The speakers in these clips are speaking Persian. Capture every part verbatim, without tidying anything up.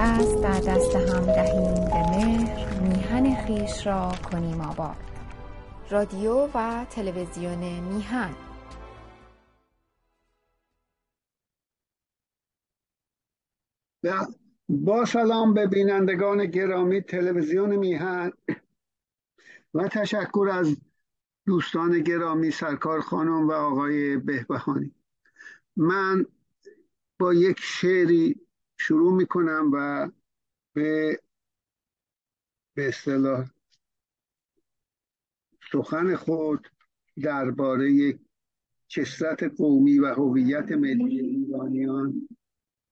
دست در دست هم دهیم به مهر، میهن خیش را کنیم آباد. رادیو و تلویزیون میهن. با سلام به بینندگان گرامی تلویزیون میهن و تشکر از دوستان گرامی سرکار خانم و آقای بهبهانی. من با یک شعری شروع میکنم و به به اصطلاح سخن خود درباره کثرت قومی و هویت ملی ایرانیان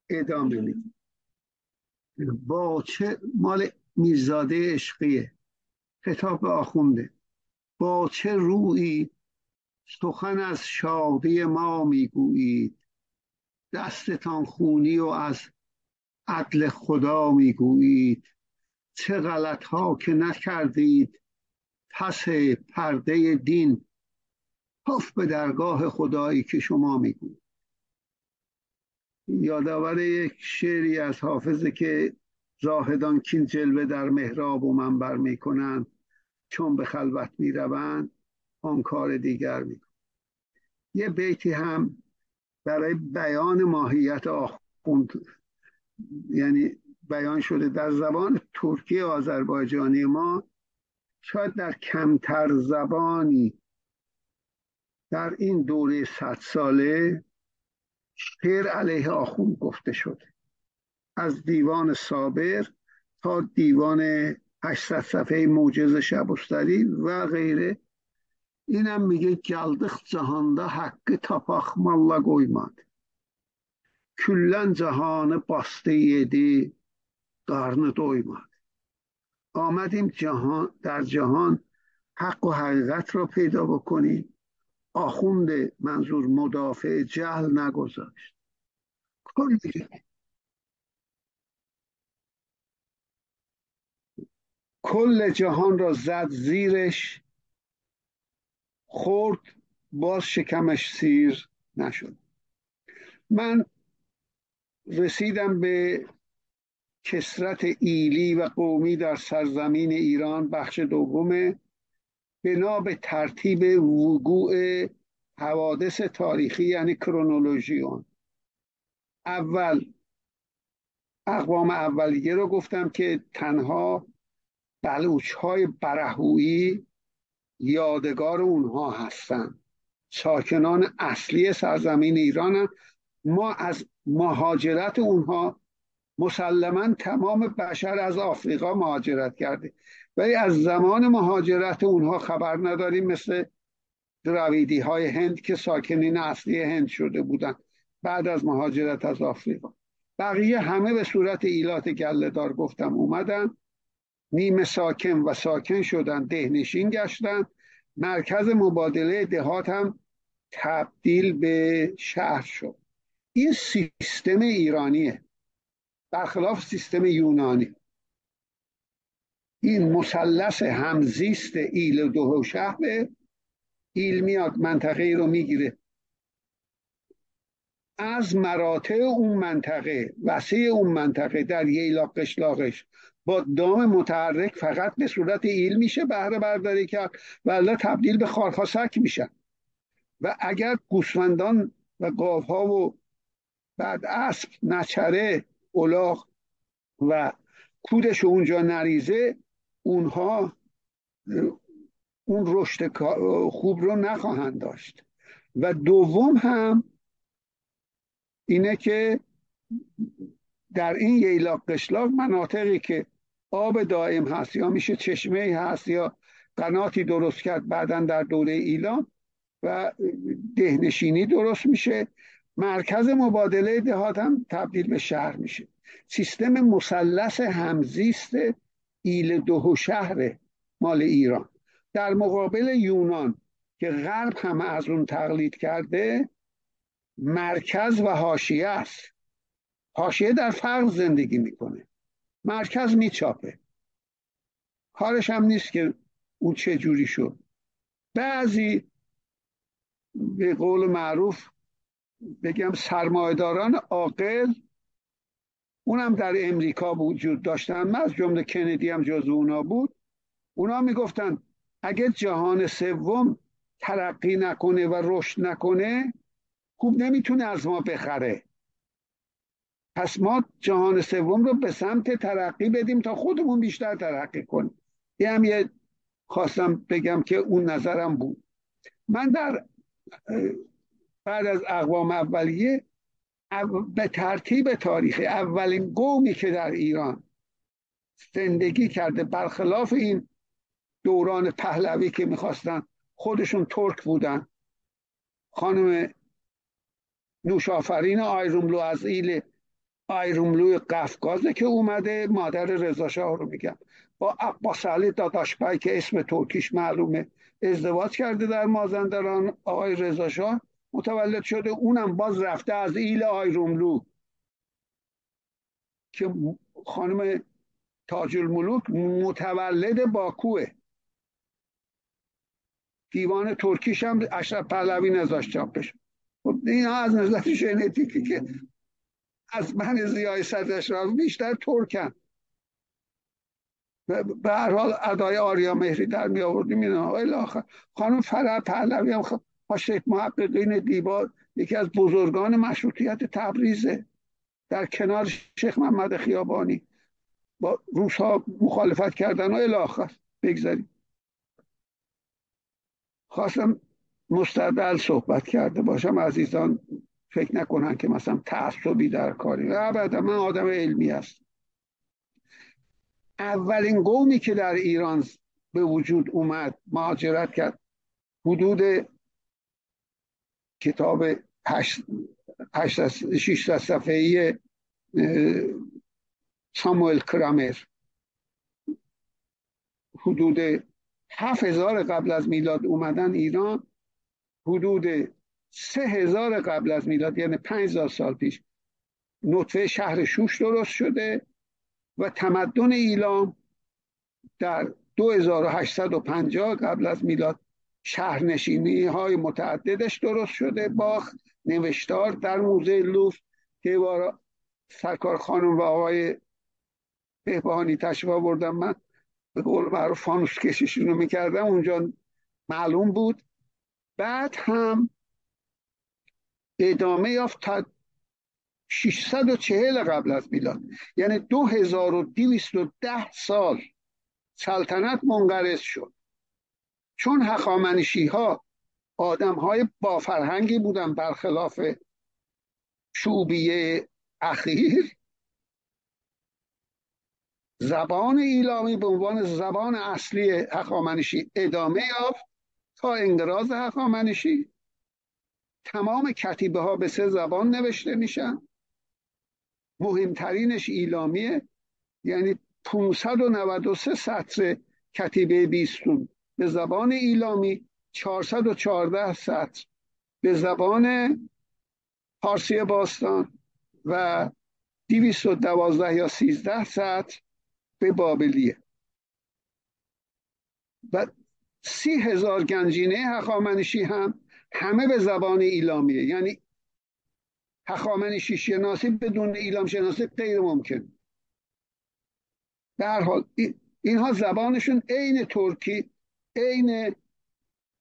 ادامه میدم. با چه مال میرزاده عشقیه، خطاب به آخونده. با چه رویی سخن از شادی ما میگویید، دستتان خونی و از عدل خدا میگویید. چه غلط ها که نکردید پس پرده دین، پف به درگاه خدایی که شما میگویید. یادآور یک شعری از حافظه که زاهدان کین جلوه در محراب و منبر میکنند، چون به خلوت میروند آن کار دیگر میکنند. یه بیتی هم برای بیان ماهیت آخوند، یعنی بیان شده در زبان ترکی آذربایجانی ما، شاید در کمتر زبانی در این دوره صد ساله شعر علیه آخوند گفته شده، از دیوان صابر تا دیوان هشتصد صفحه معجز شبستری و غیره. اینم میگه گلدیق جهاندا حقی tapaqmalla qoymadı. Küllən cahanı bastı yedi, qarnı doymadı. آمدیم جهان در جهان حق و حقیقت را پیدا بکنیم. آخوند منظور مدافع جهل نگذاشت. کلی کل جهان را زد زیرش، خورد باز شکمش سیر نشد. من رسیدم به کثرت ایلی و قومی در سرزمین ایران، بخش دومه، بنا به ترتیب وقوع حوادث تاریخی، یعنی کرونولوژیون. اول اقوام اولیه رو گفتم که تنها بلوچ‌های برهویی یادگار اونها هستن، ساکنان اصلی سرزمین ایران هم. ما از مهاجرت اونها مسلماً تمام بشر از آفریقا مهاجرت کرده، ولی از زمان مهاجرت اونها خبر نداریم، مثل دراویدی های هند که ساکنین اصلی هند شده بودن بعد از مهاجرت از آفریقا. بقیه همه به صورت ایلات گله‌دار گفتم اومدن، نیمه ساکن و ساکن شدن، دهنشین گشتن. مرکز مبادله دهات هم تبدیل به شهر شد. این سیستم ایرانیه، برخلاف سیستم یونانی. این مثلث همزیست ایل و دوه و شهر، ایل میاد منطقه ای رو میگیره، از مراتع اون منطقه، وسیع اون منطقه در ییلاق قشلاقش با دام متحرک فقط به صورت ایل میشه بهره برداری کرد، ولی تبدیل به خارخاسک میشن. و اگر گوسفندان و گاوها و بعد اسب، نچره، الاغ و کودش اونجا نریزه، اونها اون رشد خوب رو نخواهند داشت. و دوم هم اینه که در این ییلاق قشلاق مناطقی که آب دائم هست، یا میشه چشمه هست، یا قناتی درست کرد بعدن در دوره ایلام، و دهنشینی درست میشه. مرکز مبادله دهات هم تبدیل به شهر میشه. سیستم مثلث همزیست ایل دوه و شهر مال ایران. در مقابل یونان که غرب هم از اون تقلید کرده، مرکز و حاشیه است. حاشیه در فقر زندگی میکنه، مرکز میچاپه، کارش هم نیست که اون چه جوری شد. بعضی به قول معروف بگم سرمایه‌داران عاقل اونم در امریکا وجود داشتن، من از جمله کندی هم جزو اونا بود. اونا میگفتن اگه جهان سوم ترقی نکنه و رشد نکنه خوب نمیتونه از ما بخره، پس ما جهان سوم رو به سمت ترقی بدیم تا خودمون بیشتر ترقی کنیم. یه هم یه خواستم بگم که اون نظرم بود. من در بعد از اقوام اولیه به ترتیب تاریخی اولین قومی که در ایران زندگی کرده برخلاف این دوران پهلوی که میخواستن خودشون ترک بودن، خانم نوشافرین آیروملو از ایل آیروملو قفقازه که اومده، مادر رضا شاه رو میگم، با عباس علی داداشبای که اسم ترکیش معلومه ازدواج کرده در مازندران. آقای رضا شاه متولد شده، اونم باز رفته از ایل آیروملو که خانم تاج الملوک متولد باکوه. دیوان ترکیش هم اشرف پهلوی نذاشت چاپش. این ها از نظر ژنتیکی که از من زیای صدراشاه بیشتر ترکن. به هر حال ادای آریا مهری در می آوردیم اینا الاخر. خانم فرح پهلوی هم خب شیخ محققین دیبا یکی از بزرگان مشروطیت تبریزه، در کنار شیخ محمد خیابانی با روس‌ها مخالفت کردن و الاخر. بگذاریم خواستم مستدل صحبت کرده باشم، عزیزان فکر نکنن که مثلا تعصبی در کاری، ابدا، من آدم علمی هستم. اولین قومی که در ایران به وجود اومد مهاجرت کرد حدود کتاب ششصد صفحه‌ای ساموئل کرامر حدود هفت هزار قبل از میلاد اومدن ایران، حدود سه هزار قبل از میلاد یعنی پنج هزار سال پیش نطفه شهر شوش درست شده و تمدن ایلام در دو هزار و هشتصد و پنجاه قبل از میلاد شهرنشینی های متعددش درست شده با نوشتار در موزه لوفر که سرکار خانم و آقای بهبهانی تشریف آوردن، من به قول معروف فانوس کشیشون رو میکردم، اونجا معلوم بود. بعد هم ادامه یافت تا ششصد و چهل قبل از میلاد، یعنی دو هزار و دویست و ده سال سلطنت منقرض شد، چون هخامنشی ها آدم های بافرهنگی بودن برخلاف شعوبیه اخیر. زبان ایلامی به عنوان زبان اصلی هخامنشی ادامه یافت تا انقراض هخامنشی. تمام کتیبه ها به سه زبان نوشته میشن، مهمترینش ایلامیه، یعنی پانصد و نود و سه سطر کتیبه بیستون به زبان ایلامی، چهارصد و چهارده سطر به زبان پارسی باستان و دویست و دوازده یا سیزده سطر به بابلیه. و سی هزار گنجینه هخامنشی هم همه به زبان ایلامیه، یعنی هخامنشی شناسی بدون ایلام شناسی غیر ممکن. در حال اینها زبانشون عین ترکی، عین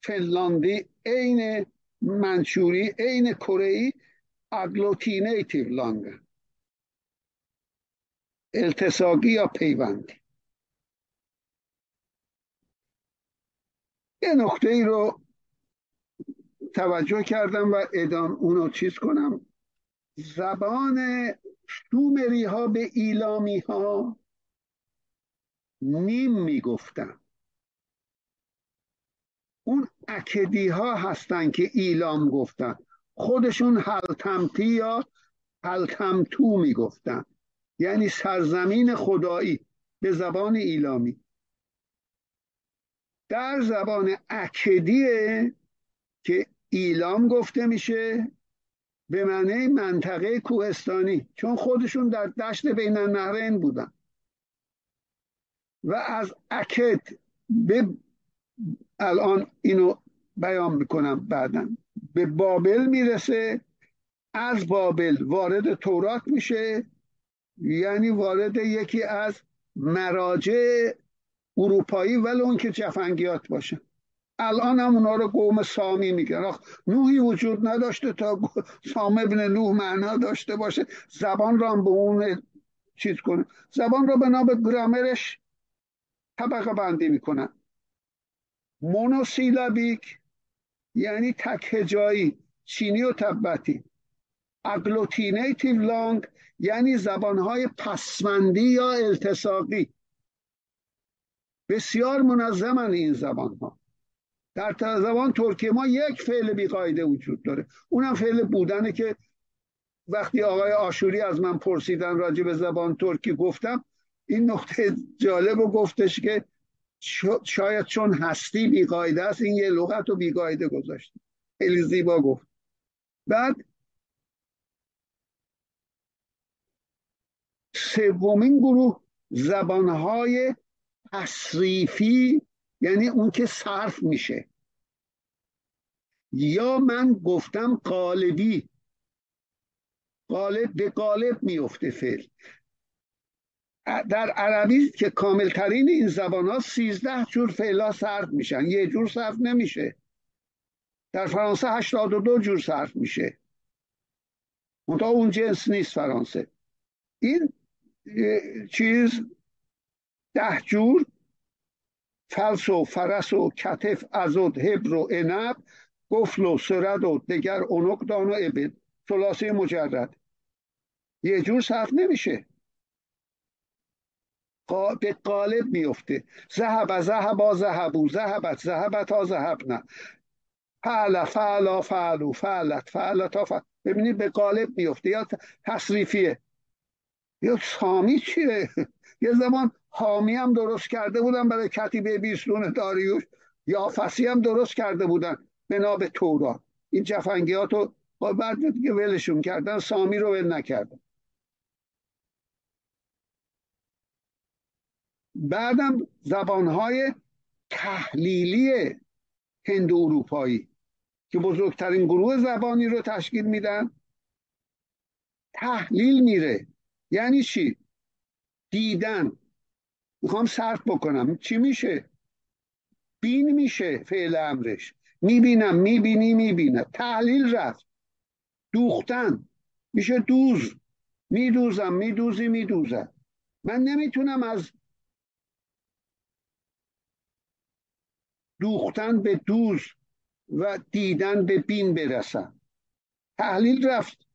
فنلاندی، عین منچوری، عین کره‌ای، اگلوتینیتیو لانگ، التصاقی یا پیوندی. یه نکته ای رو توجه کردم و ادام اونو چیز کنم. زبان سومری ها به ایلامی ها نیم میگفتن. اون اکدی ها هستن که ایلام گفتن، خودشون هلتمتی یا هلتمتو میگفتن، یعنی سرزمین خدایی به زبان ایلامی. در زبان اکدیه که ایلام گفته میشه به معنی منطقه کوهستانی، چون خودشون در دشت بین النهرین بودن و از اکد به الان اینو بیان میکنم بعدا به بابل میرسه، از بابل وارد تورات میشه یعنی وارد یکی از مراجع اروپایی ولی اون که جفنگیات باشه. الان هم اونا رو قوم سامی میگن. نوحی وجود نداشته تا سام ابن نوح معنا داشته باشه، زبان را هم به اون چیز کنه. زبان را بنا به گرامرش طبقه بندی میکنن. مونوسیلابیک یعنی تک هجایی، چینی و تبتی. اگلوتینیتیو لانگ یعنی زبانهای پسمندی یا التصاقی. بسیار منظمن این زبانها. در زبان ترکی ما یک فعل بیقاعده وجود داره، اونم فعل بودنه که وقتی آقای آشوری از من پرسیدن راجع به زبان ترکی گفتم این نکته جالب رو گفتش که شاید چون هستی بیقاعده است این یه لغت رو بیقاعده گذاشت. خیلی زیبا گفت. بعد سومین گروه زبانهای تصریفی یعنی اون که صرف میشه، یا من گفتم قالبی، قالب به قالب میفته فعل. در عربی که کامل ترین این زبان ها سیزده جور فعلا صرف میشن، یه جور صرف نمیشه. در فرانسه هشتاد و دو جور صرف میشه، منتها اون جنس نیست فرانسه. این چیز ده جور، فلس و فرس و کتف، ازد، هبر و عنب، گفل و سرد و دگر، اونک، دان و ابد، ثلاثه مجرد، یه جور صرف نمیشه، به قالب میفته. ذهب ذهبا ذهبو، ذهبت ذهبتا ذهبنا، فعل فعلا فعلو، فعلت فعلتا فعل. ببینید به قالب میفته یا تصریفیه. یا سامی چیه؟ یه زمان حامی هم درست کرده بودن برای کتیبه بیستون داریوش، یا فسی هم درست کرده بودن بنا به تورات. این جفنگیات رو بعد دیگه ولشون کردن، سامی رو ول نکردن. بعدم زبانهای تحلیلی هند اروپایی که بزرگترین گروه زبانی رو تشکیل میدن. تحلیل میره یعنی چی؟ دیدن. میخوام صرف بکنم، چی میشه؟ بین میشه فعل امرش. میبینم، میبینی، میبینه. تحلیل رفت. دوختن میشه دوز. میدوزم، میدوزی، میدوزم. من نمیتونم از دوختن به دوز و دیدن به بین برسم. تحلیل رفت.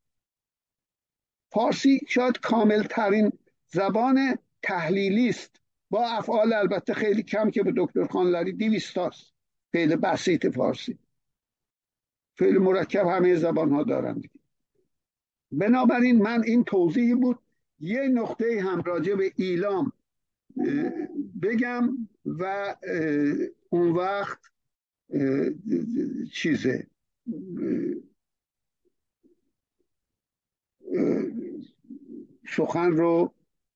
فارسی شاید کامل ترین زبان تحلیلی است، با افعال البته خیلی کم که به دکتر خانلری دویست است. فعل بسیط فارسی، فعل مرکب همه زبان ها دارن دیگه. بنابراین من این توضیحی بود. یه نقطه هم راجع به ایلام بگم و اون وقت چیزه سخن رو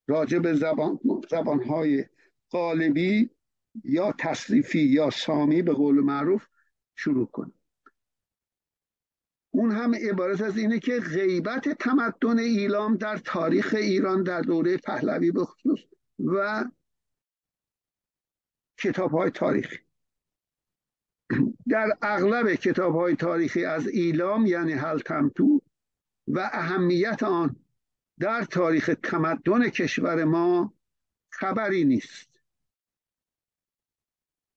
راجع به زبان زبانهای قالبی یا تصریفی یا سامی به قول معروف شروع کنه. اون هم عبارت از اینه که غیبت تمدن ایلام در تاریخ ایران در دوره پهلوی به خصوص و کتاب‌های تاریخی. در اغلب کتاب‌های تاریخی از ایلام یعنی هلتمتو و اهمیت آن در تاریخ تمدن کشور ما خبری نیست.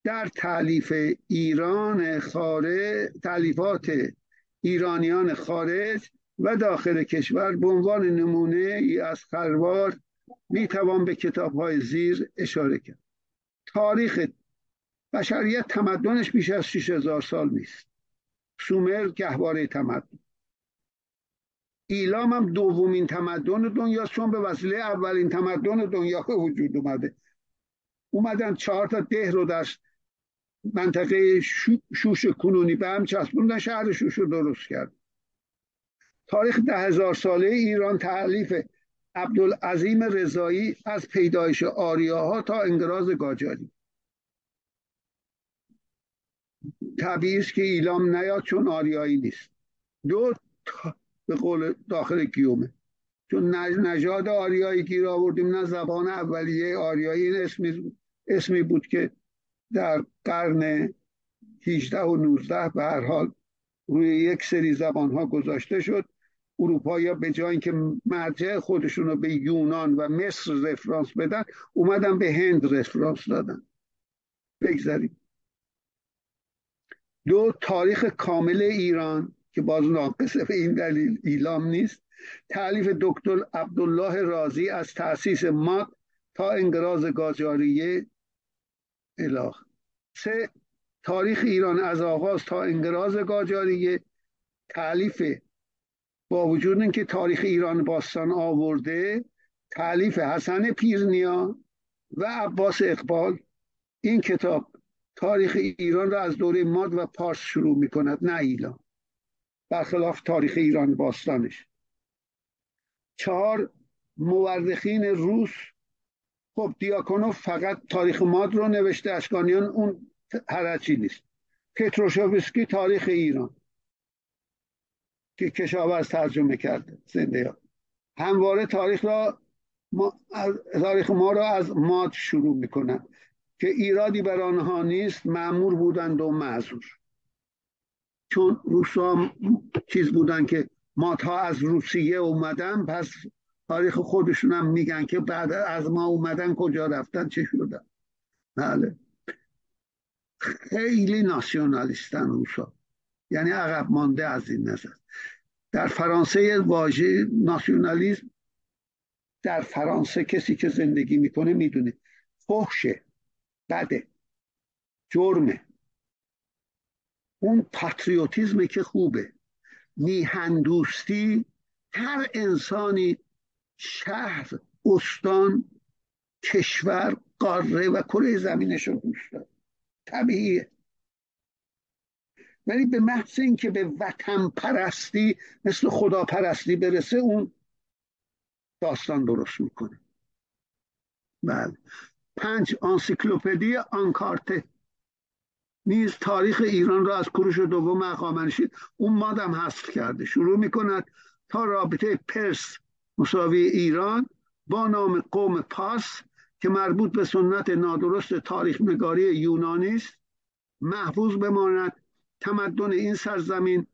در تالیف ایران خارج، تالیفات ایرانیان خارج و داخل کشور به عنوان نمونه ای از خروار می توان به کتاب‌های زیر اشاره کرد. تاریخ بشریت تمدنش بیش از شش هزار سال نیست. سومر گهواره تمدن. ایلام هم دومین تمدن دنیا، چون به وسیله اولین تمدن دنیا به وجود اومده. اومدن چهار تا ده رو در منطقه شوش کنونی به هم چسبوندن، شهر شوش رو درست کرد. تاریخ ده هزار ساله ایران تالیف عبدالعظیم رضایی از پیدایش آریاها تا انقراض قاجاری. طبیعی است که ایلام نیاد چون آریایی نیست. دو تا به قول داخل گیومه. چون نژاد آریایی که را آوردیم نه زبان اولیه آریایی، این اسمی اسمی بود که در قرن هجده و نوزده به هر حال روی یک سری زبان‌ها گذاشته شد. اروپایی‌ها به جای اینکه مرجع خودشون رو به یونان و مصر رفرانس بدن، اومدن به هند رفرانس دادن. بگذاریم دو تاریخ کامل ایران که باز ناقصه به این دلیل ایلام نیست، تألیف دکتر عبدالله رازی از تأسیس ماد تا انقراض قاجاریه الاخ. سه، تاریخ ایران از آغاز تا انقراض قاجاریه، تألیف با وجود اینکه تاریخ ایران باستان آورده، تألیف حسن پیرنیا و عباس اقبال. این کتاب تاریخ ایران را از دوره ماد و پارس شروع می کند نه ایلام، برخلاف تاریخ ایران باستانش. چهار، مورخین روس. خب دیاکونوف فقط تاریخ ماد رو نوشته، اشکانیان اون هرچی نیست. پتروشوفسکی تاریخ ایران که کشاورز ترجمه کرده زنده یاد، همواره تاریخ را ما از تاریخ ما را از ماد شروع میکنند که ایرادی بر آنها نیست، مأمور بودند و معذور، چون روسا چیز بودن که مادها از روسیه اومدن، پس تاریخ خودشون هم میگن که بعد از ما اومدن، کجا رفتن، چه شدن. بله، خیلی ناسیونالیستن روسا، یعنی عقب مانده از این نظر. در فرانسه واژه ناسیونالیسم، در فرانسه کسی که زندگی میکنه میدونه فحشه، بده، جرمه. اون پاتریوتیزمه که خوبه، میهندوستی. هر انسانی شهر، استان، کشور، قاره و کره زمینش رو دوست داره، طبیعیه. ولی به محض این که به وطن پرستی مثل خدا پرستی برسه، اون داستان درست میکنه. بله. پنج، آنسیکلوپدی آنکارته نیز تاریخ ایران را از کوروش دوم هخامنشی، اون مادم حذف کرده، شروع میکند تا رابطه پرس مساوی ایران با نام قوم پاس که مربوط به سنت نادرست تاریخ نگاری یونانی است محفوظ بماند. تمدن این سرزمین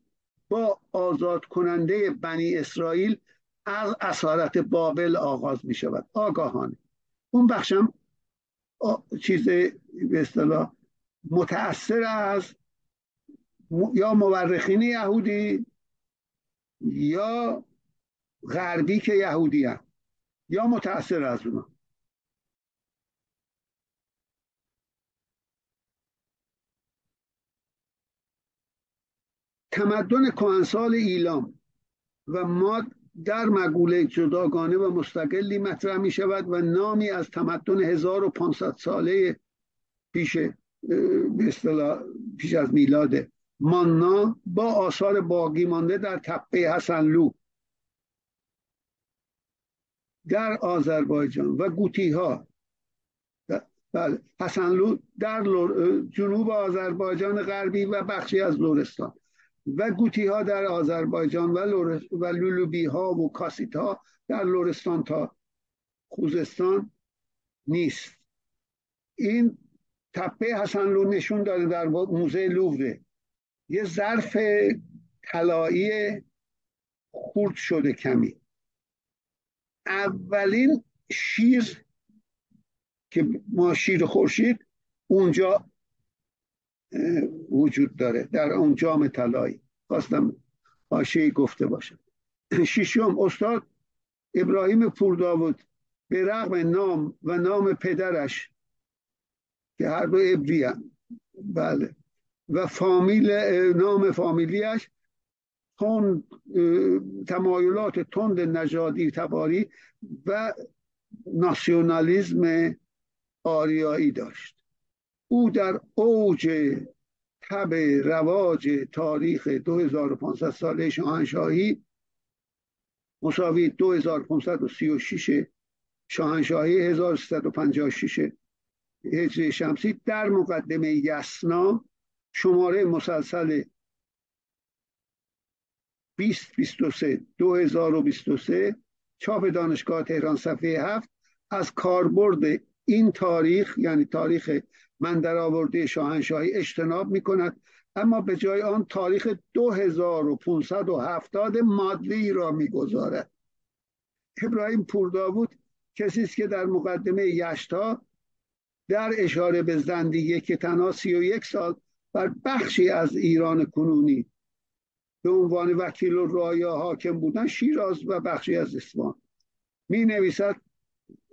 با آزاد کننده بنی اسرائیل از اسارت بابل آغاز می شود آگاهانه. اون بخشم چیز به اصطلاح متأثر از یا مورخین یهودی یا غربی که یهودی هم، یا متأثر از اونا. تمدن کهنسال ایلام و ماد در مقوله جداگانه و مستقلی مطرح می شود و نامی از تمدن هزار و پانصد ساله پیش به اصطلاح پیش از میلاد مانا با آثار باقی مانده در تپه حسنلو در آذربایجان و گوتی ها، بله، حسنلو در جنوب آذربایجان غربی و بخشی از لرستان و گوتی ها در آذربایجان و لورست و لولوبی ها و کاسیت ها در لرستان تا خوزستان نیست. این تپه حسنلو نشون داده در موزه لوور، یه ظرف طلایی خورد شده کمی، اولین شیر که ما شیر خورشید اونجا وجود داره در اون جام طلایی. خواستم حاشیه‌ای گفته باشم. ششم، استاد ابراهیم پورداود به رغم نام و نام پدرش که هر دو عبری، بله، و فامیل نام فامیلیش تند، تمایلات تند نژادی تباری و ناسیونالیزم آریایی داشت. او در اوج تب رواج تاریخ دو هزار و پانصد ساله شاهنشاهی مساوی دو هزار و پانصد و سی و شش شاهنشاهی هزار و سیصد و پنجاه و شش هجری شمسی در مقدمه یسنا شماره مسلسل بیست بیست و سه دو هزار و بیست و سه چاپ دانشگاه تهران صفحه هفت، از کاربرد این تاریخ یعنی تاریخ من در آورده شاهنشاهی اجتناب می کند، اما به جای آن تاریخ دو هزار و پانصد و هفتاد مادی را می گذارد. ابراهیم پورداوود کسی است که در مقدمه یشتا در اشاره به زندیه که تنها سی و یک سال بر بخشی از ایران کنونی به عنوان وکیل و رایا حاکم بودن شیراز و بخشی از اصفهان می نویسد،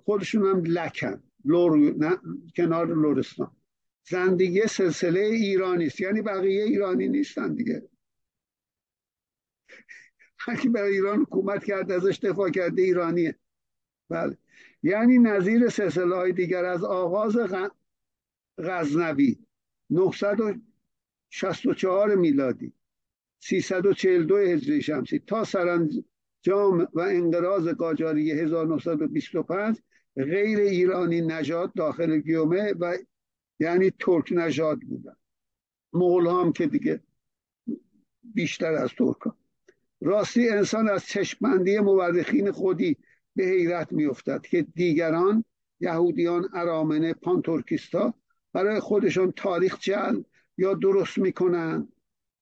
خودشون هم لکن لور... نه... کنار لرستان. زندیه سلسله ایرانی است، یعنی بقیه ایرانی نیستن دیگه. هرکی برای ایران حکومت کرد ازش دفاع کرده ایرانیه. بله، یعنی نظیر سلسله های دیگر از آغاز غ... غزنوی نهصد و شصت و چهار میلادی سیصد و چهل و دو هجری شمسی تا سرانجام و انقراض قاجاری هزار و نهصد و بیست و پنج غیر ایرانی نژاد داخل گیومه و یعنی ترک نژاد بودن. مغول هم که دیگه بیشتر از ترک ها. راستی انسان از چشمندی مورخین خودی به حیرت می‌افتد که دیگران یهودیان، ارامنه، پانترکیستا برای خودشان تاریخ جعل یا درست می‌کنند،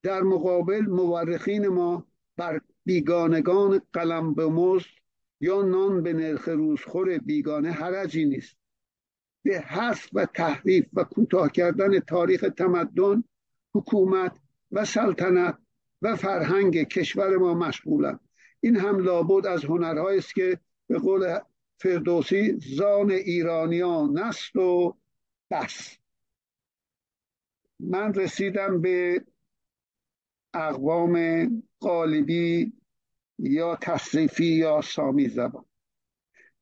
در مقابل مورخین ما بر بیگانگان قلم به مزد یا نان به نرخ روزخور بیگانه حرجی نیست. به حذف و تحریف و کوتاه کردن تاریخ تمدن، حکومت و سلطنت و فرهنگ کشور ما مشغولند. این هم لابد از هنرهایی است که به قول فردوسی زان ایرانیان است و بس. من رسیدم به اقوام قالبی یا تصریفی یا سامی زبان.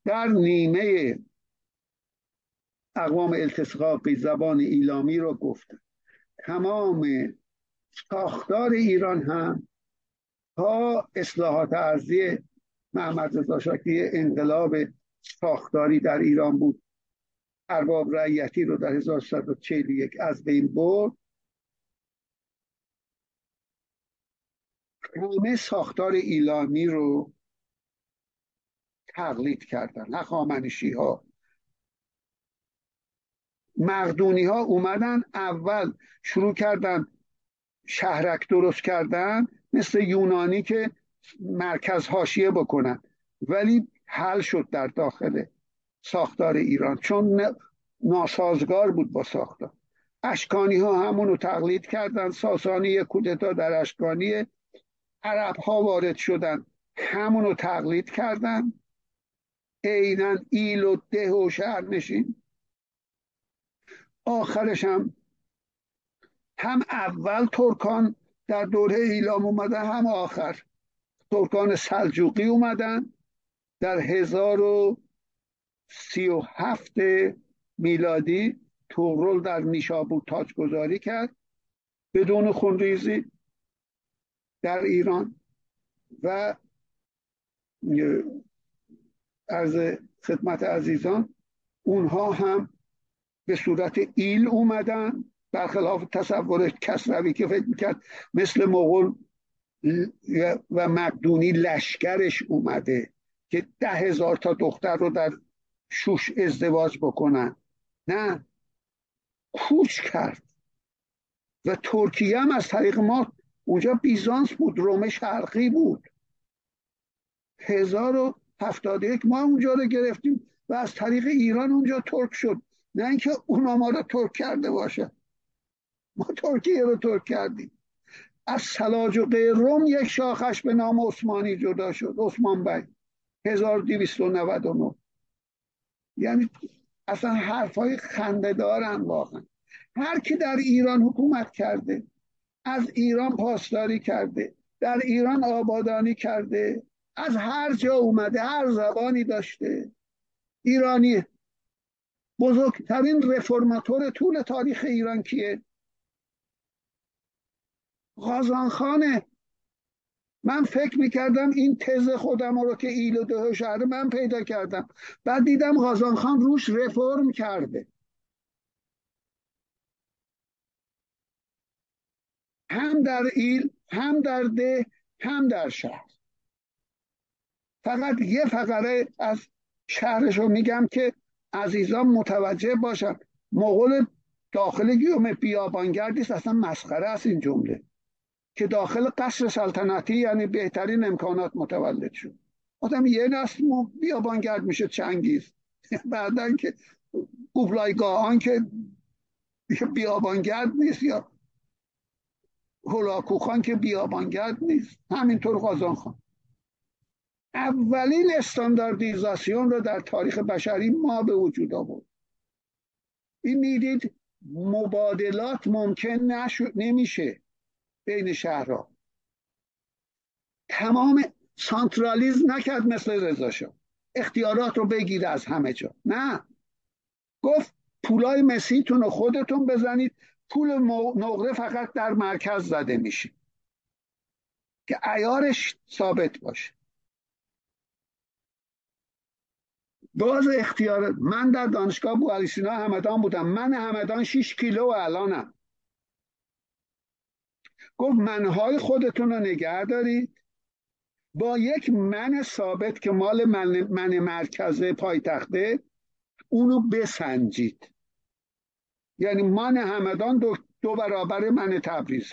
در نیمه اقوام التصاقی زبان ایلامی رو گفتم. تمام ساختار ایران هم تا اصلاحات ارضی محمد رضا شاه که انقلاب ساختاری در ایران بود، ارباب رعیتی رو در هزار و سیصد و چهل و یک از بین برد. همه ساختار ایلامی رو تقلید کردن. هخامنشی ها، مقدونی ها اومدن اول شروع کردن شهرک درست کردن مثل یونانی که مرکز حاشیه بکنن، ولی حل شد در داخل ساختار ایران چون ناسازگار بود با ساختار. اشکانی ها همون رو تقلید کردن. ساسانی یک کودتا در اشکانیه. عرب ها وارد شدن، همون رو تقلید کردن، عیناً ایل و ده و شهرنشین. آخرش هم هم اول ترکان در دوره ایلام اومدن، هم آخر ترکان سلجوقی اومدن در هزار و سی و هفت میلادی. تغرل در نیشابور تاجگذاری کرد بدون خونریزی در ایران و از خدمت عزیزان اونها هم به صورت ایل اومدن، برخلاف تصور کسروی که فکر میکرد مثل مغول و مقدونی لشکرش اومده که ده هزار تا دختر رو در شوش ازدواج بکنن. نه، کوچ کرد و ترکیه هم از طریق ما. اونجا بیزانس بود، روم شرقی بود. هزار و هفتاد و یک ما اونجا رو گرفتیم و از طریق ایران اونجا ترک شد. نه اینکه اونا ما رو ترک کرده باشه، ما ترکیه رو ترک کردیم. از سلاجقه روم یک شاخش به نام عثمانی جدا شد، عثمان بی هزار و دویست و نود و نه. یعنی اصلا حرفای خنده‌دارن واقعا. هر کی در ایران حکومت کرده، از ایران پاسداری کرده، در ایران آبادانی کرده، از هر جا اومده، هر زبانی داشته، ایرانی. بزرگترین رفورماتور طول تاریخ ایران کیه؟ غازانخانه. من فکر میکردم این تز خودم رو که ایل و ده شهر من پیدا کردم، بعد دیدم غازانخان روش رفرم کرده. هم در ایل، هم در ده، هم در شهر. فقط یه فقره از شهرش رو میگم که عزیزان متوجه باشن. مغول داخل گیوم بیابانگردیست، اصلا مسخره است این جمله که داخل قصر سلطنتی یعنی بهترین امکانات متولد شد. آدم یه نسل بیابانگرد میشه چنگیز، بعدن که گوبلایگاهان که بیابانگرد نیست، یا هولاکوخان که بیابانگرد نیست، همینطور قازانخان. اولین استانداردیزاسیون رو در تاریخ بشری ما به وجود آورد. این میدید مبادلات ممکن نشو... نمیشه بین شهرها. تمام سانترالیز نکرد مثل رضا شاه، اختیارات رو بگیر از همه جا، نه، گفت پولای مسیتون رو خودتون بزنید، پول نقره فقط در مرکز زده میشه که عیارش ثابت باشه. باز اختیار. من در دانشگاه بوعلی سینا همدان بودم، من همدان شش کیلو و الانم. گفت منهای خودتون رو نگه دارید با یک من ثابت که مال من, من مرکزه پایتخته، اونو بسنجید. یعنی من همدان دو, دو برابر من تبریز.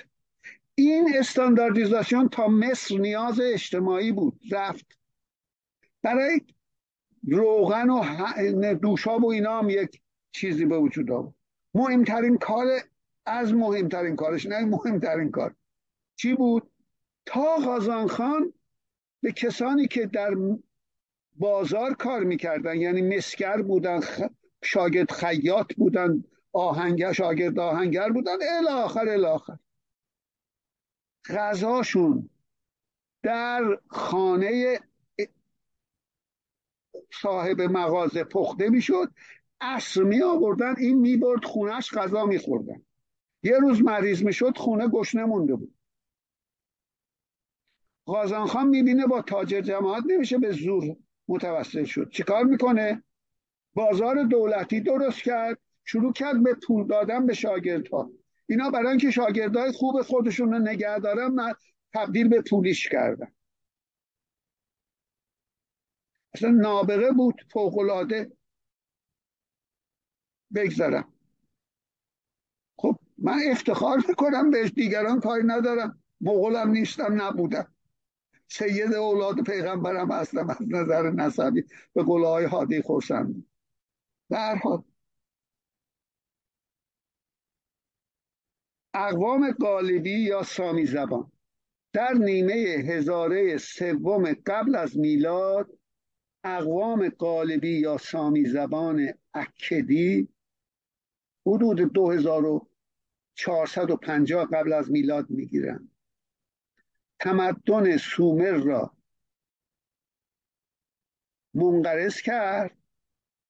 این استانداردیزاسیون تا مصر نیاز اجتماعی بود، رفت. برای روغن و دوشاب و اینا هم یک چیزی به وجود آورد. مهمترین کار از مهمترین کارش نه مهمترین کار چی بود؟ تا غازانخان به کسانی که در بازار کار میکردن، یعنی مسگر بودن، شاگرد خیاط بودن، آهنگر شاگرد آهنگر بودن، الی آخر الی آخر، غذاشون در خانه صاحب مغازه پخته میشد، عصر می آوردن این میبرد خونش غذا میخوردن. یه روز مریض میشد خونه گشنه مونده بود. غازان خان میبینه با تاجر جماعت نمیشه به زور متوسل شد، چیکار میکنه؟ بازار دولتی درست کرد، شروع کرد به پول دادن به شاگردها. اینا برای اینکه شاگردهای خوب خودشون رو نگه دارن تبدیل به پولیش کردن. اصلا نابغه بود، فوق‌العاده. بگذارم. خب من افتخار میکنم بهش، دیگران کاری ندارم، مغولم نیستم، نبودم، سید اولاد پیغمبرم اصلا از نظر نسبی به قله های هادی خراسانی. به هر حال اقوام قالبی یا سامی زبان در نیمه هزاره سوم قبل از میلاد، اقوام قالبی یا سامی زبان اکدی حدود دو هزار و چهارصد و پنجاه قبل از میلاد میگیرند. تمدن سومر را منقرض کرد،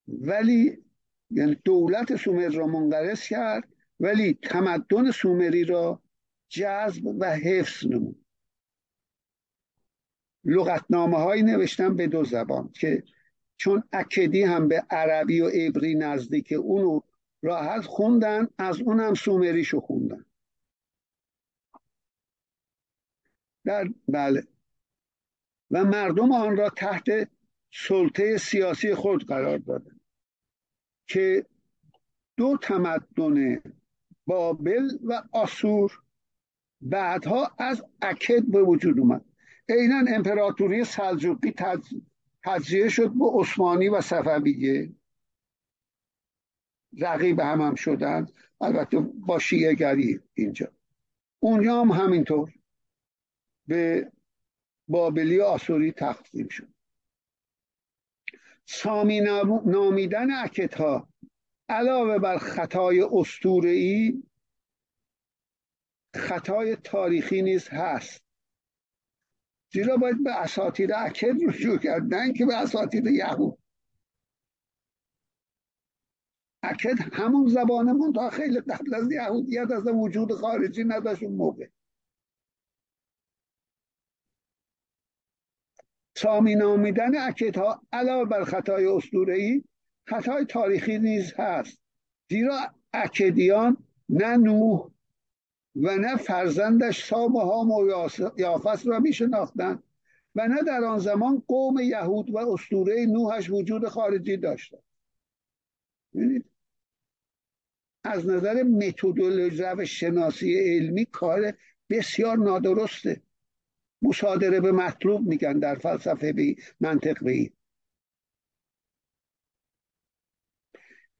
ولی یعنی دولت سومر را منقرض کرد ولی تمدن سومری را جذب و حفظ نمود. لغتنامه هایی نوشتن به دو زبان که چون اکدی هم به عربی و عبری نزدیک، اونو راحت خوندن، از اون هم سومریشو خوندن. در بله و مردم آن را تحت سلطه سیاسی خود قرار دادن که دو تمدن بابل و آسور بعدها از اکد به وجود اومد. اینن امپراتوری سلجوقی تجزیه شد به عثمانی و صفویه، رقیب هم هم شدن، البته با شیعه گری اینجا. اونجا هم همینطور به بابلی آسوری تقسیم شد. سامی نامیدن اکدها علاوه بر خطای اسطوره‌ای خطای تاریخی نیز هست، زیرا باید به اساطیر اکد رجوع کرد نه اینکه به اساطیر یهود. اکد همون زبانمون تا خیلی قبل از یهودیت از وجود خارجی نداشت اون موقع. سامی نامیدن اکدها علاوه بر خطای اسطوره‌ای خطای تاریخی نیز هست، زیرا اکدیان نه نوح و نه فرزندش سامه هام و یافس را می شناختن و نه در آن زمان قوم یهود و اسطوره نوحش وجود خارجی داشتند. ببینید از نظر متدولوژی و شناسی علمی کار بسیار نادرسته. مصادره به مطلوب میگن در فلسفه بی منطق بی،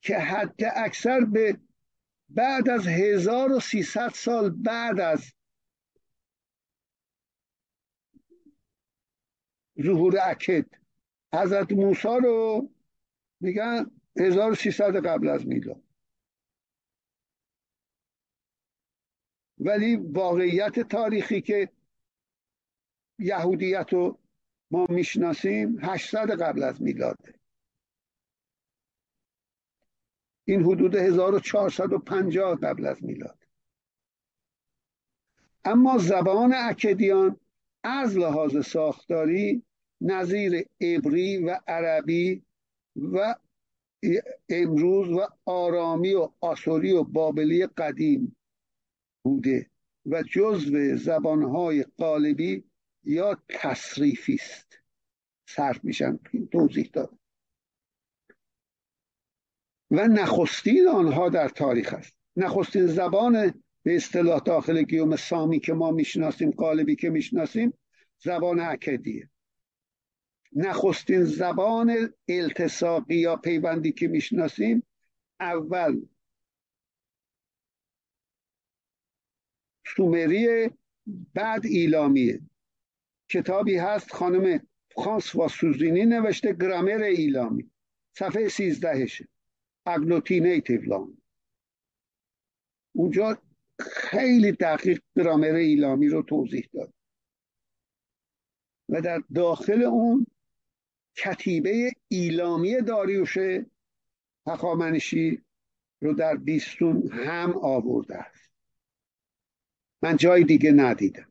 که حتی اکثر به بعد از هزار و سیصد سال بعد از ظهور اکد، حضرت موسی رو میگن هزار و سیصد قبل از میلاد، ولی واقعیت تاریخی که یهودیت رو ما میشناسیم هشتصد قبل از میلاده. این حدود هزار و چهارصد و پنجاه قبل از میلاد. اما زبان اکدیان از لحاظ ساختاری نظیر عبری و عربی و امروز و آرامی و آسوری و بابلی قدیم بوده و جزو زبانهای قالبی یا تصریفی است. صرف میشن توضیح داد و نخستین آنها در تاریخ است. نخستین زبان به اصطلاح داخل گیوم سامی که ما میشناسیم، قالبی که میشناسیم، زبان اکدیه. نخستین زبان التصاقی یا پیوندی که میشناسیم اول سومریه، بعد ایلامیه. کتابی هست خانم فرانسوا سوزینی نوشته گرامر ایلامی، صفحه سیزدهشه، اگلوتینیتیو. اونجا خیلی دقیق گرامر ایلامی رو توضیح داد و در داخل اون کتیبه ایلامی داریوش هخامنشی رو در بیستون هم آورده است. من جای دیگه ندیدم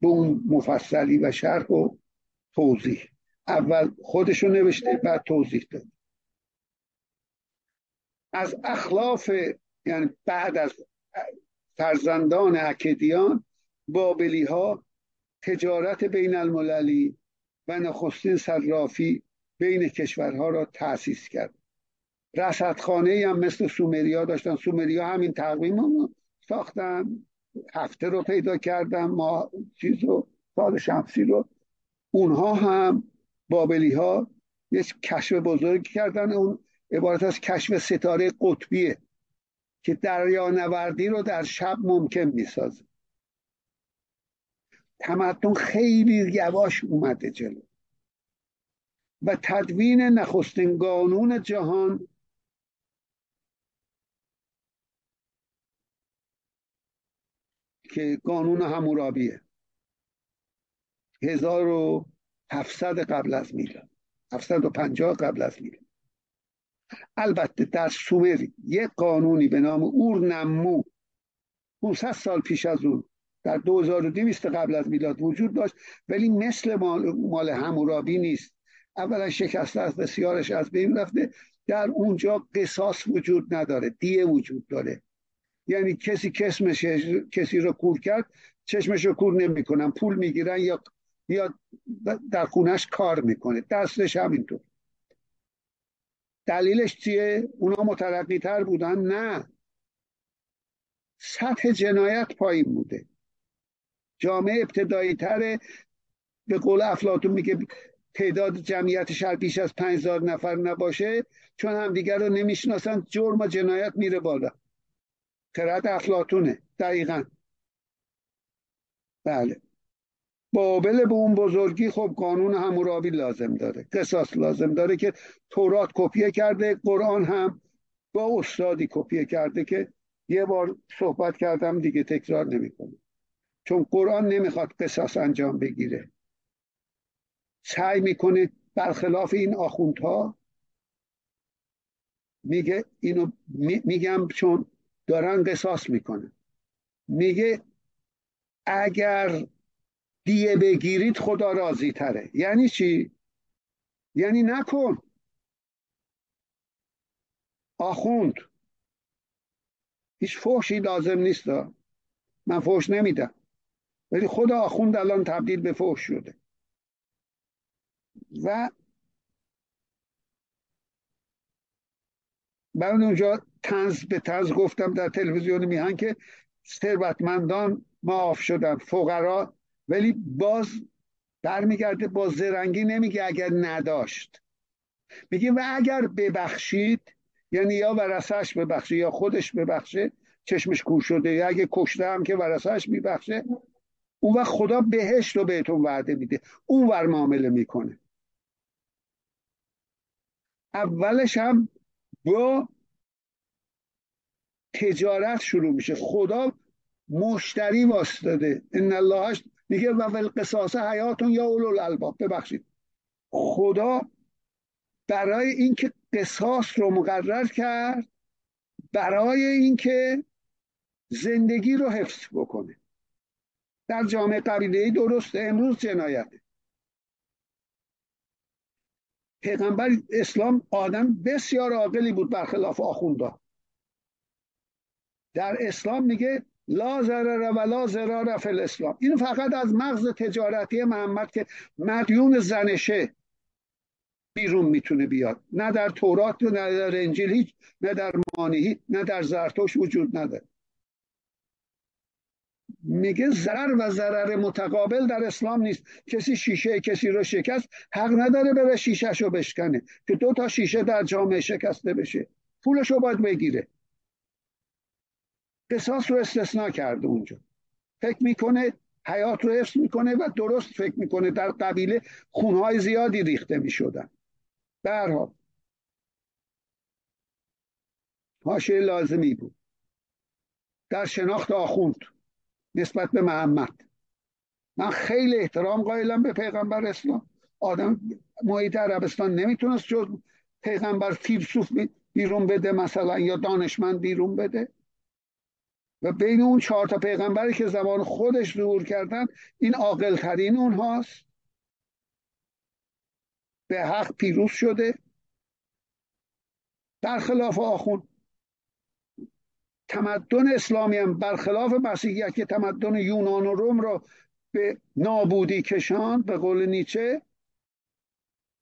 به اون مفصلی و شرح و توضیح. اول خودشو نوشته بعد توضیح داد. از اخلاف، یعنی بعد از فرزندان اکدیان، بابلی ها تجارت بین المللی و نخستین صرافی بین کشورها را تأسیس کرد. رصدخانه‌ای هم مثل سومریا داشتن. سومریا همین تقویم رو ساختن، هفته رو پیدا کردن، ما چیز رو، سال شمسی رو. اونها هم بابلی ها یک کشف بزرگی کردن. اون عبارت از کشف ستاره قطبیه که دریانوردی رو در شب ممکن میسازه. تمدن خیلی یواش اومده جلو و تدوین نخستین قانون جهان که قانون حمورابیه هزار و هفتصد قبل از میلاد، هفتصد و پنجاه قبل از میلاد. البته در سومر یک قانونی به نام اورنمو پانصد سال پیش از اون در دو هزار و دویست قبل از میلاد وجود داشت، ولی مثل مال, مال حمورابی نیست. اولا شکسته از بسیارش از بین رفته. در اونجا قصاص وجود نداره، دیه وجود داره. یعنی کسی کسی رو کور کرد، چشمش رو کور نمی کنن. پول میگیرن یا یا در خونش کار میکنه، دستش همینطور. دلیلش چیه؟ اونا مترقی تر بودن؟ نه، سطح جنایت پایین بوده، جامعه ابتدایی تره. به قول افلاطون میگه تعداد جمعیت شهر بیش از پنج هزار نفر نباشه، چون همدیگر رو نمیشناسن جرم و جنایت میره بالا. خرد افلاطونه دقیقا. بله، بابل به اون بزرگی خب قانون حمورابی لازم داره، قصاص لازم داره که تورات کپیه کرده. قرآن هم با استادی کپیه کرده که یه بار صحبت کردم دیگه تکرار نمی‌کنه، چون قرآن نمیخواد قصاص انجام بگیره. سعی میکنه برخلاف این آخوندها، میگه اینو می میگم چون دارن قصاص میکنه، میگه اگر دیه بگیرید خدا راضی تره. یعنی چی؟ یعنی نکن. آخوند هیچ فحشی لازم نیست، من فحش نمیدم، ولی خود آخوند الان تبدیل به فحش شده و من اونجا طنز به طنز گفتم در تلویزیون میهن که ثروتمندان معاف شدن، فقرا، ولی باز برمیگرده با زرنگی نمیگه اگر نداشت، میگه و اگر ببخشید، یعنی یا ورثه‌اش ببخشه یا خودش ببخشه، چشمش کور شده، یا اگه کشته هم که ورثه‌اش میبخشه، اون وقت خدا بهشت رو بهتون وعده میده، اون ور معامله میکنه. اولش هم با تجارت شروع میشه، خدا مشتری واسطه. ان اللهش میگه و بالقصاص حیاتون یا اولو الالباب، ببخشید خدا برای اینکه قصاص رو مقرر کرد برای اینکه زندگی رو حفظ بکنه. در جامعه قبیله‌ای درست امروز جنایته. پیغمبر اسلام آدم بسیار عاقلی بود برخلاف آخوندا. در اسلام میگه لا ضرر ولا ضرار فی الاسلام. این فقط از مغز تجارتی محمد که مدیون زنشه بیرون میتونه بیاد، نه در تورات نه در انجیل هیچ، نه در مانی نه در زرتشت وجود نداره. میگه ضرر و ضرر متقابل در اسلام نیست، کسی شیشه کسی رو شکست حق نداره بره شیشهش رو بشکنه که دو تا شیشه در جامعه شکسته بشه، پولش رو باید بگیره. قصاص رو استثناء کرده اونجا، فکر میکنه حیات رو حفظ میکنه و درست فکر میکنه. در قبیله خونهای زیادی ریخته میشدن. به هر حال حاشیه لازمی بود در شناخت آخوند نسبت به محمد. من خیلی احترام قائلم به پیغمبر اسلام. آدم محیط عربستان نمیتونست جز پیغمبر فیلسوف بیرون بده مثلا، یا دانشمند بیرون بده، و بین اون چهار تا پیغمبری که زبان خودش ظهور کردن این عاقل‌ترین اونهاست. به حق پیروز شده برخلاف آخوند. تمدن اسلامی هم برخلاف مسیحیت که تمدن یونان و روم رو به نابودی کشاند، به قول نیچه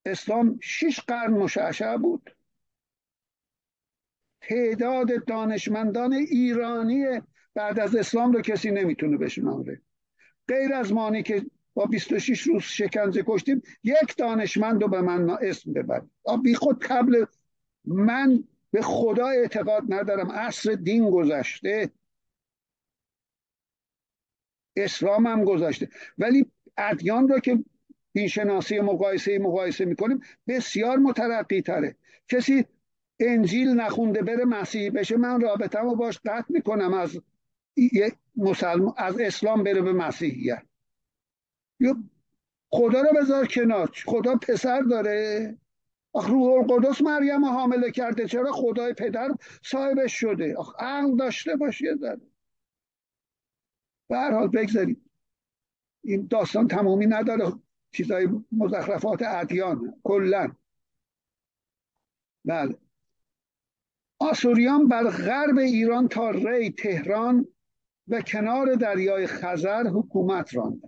اسلام شش قرن مشعشع بود. تعداد دانشمندان ایرانی بعد از اسلام رو کسی نمیتونه بشناسه غیر از مانی که با بیست و شش روز شکنجه کشتیم. یک دانشمند رو به من اسم ببرید، بی خود قبل. من به خدا اعتقاد ندارم، عصر دین گذشته، اسلام هم گذشته، ولی ادیان رو که دین شناسی مقایسه مقایسه میکنیم بسیار مترقی تره. کسی انجیل نخونده بره مسیحی بشه، من رابطه‌مو رو باش قطع میکنم، از مسلمان از اسلام بره به مسیحیت. یا خدا رو بذار کنار، خدا پسر داره؟ آخ روح القدس مریم حامله کرده، چرا خدای پدر صاحبش شده؟ آخ عقل داشته باشه داره. به هر حال بگذاریم این داستان تمامی نداره، چیزای مزخرفات ادیان کلا. بله آسوریان بر غرب ایران تا ری تهران و کنار دریای خزر حکومت راند.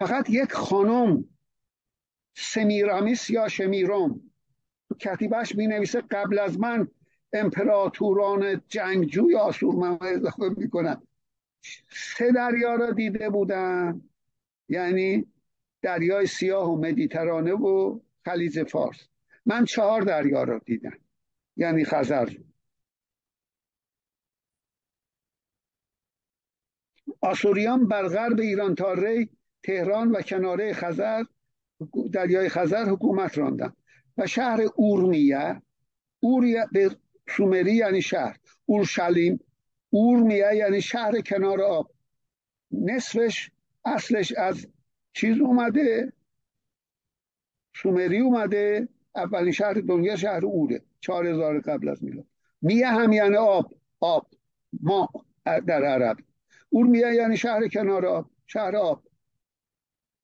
فقط یک خانم سمیرامیس یا شمیرم، کتیبهش می نویسه قبل از من امپراتوران جنگجوی آسور من اضافه می کنن، سه دریا را دیده بودن، یعنی دریای سیاه و مدیترانه و خلیج فارس. من چهار دریا را دیدم، یعنی خزر. آسوریان بر غرب ایران تا ری تهران و کناره خزر دریای خزر حکومت راندن و شهر اورمیه، اورمیه به سومری یعنی شهر، اورشلیم، اورمیه یعنی شهر کنار آب. نصفش اصلش از چیز اومده، سومری اومده، اولین شهر دنیا شهر اوره، چهار هزار قبل از میلاد. میه هم یعنی آب، آب ما در عرب. اورمیه یعنی شهر کنار آب، شهر آب،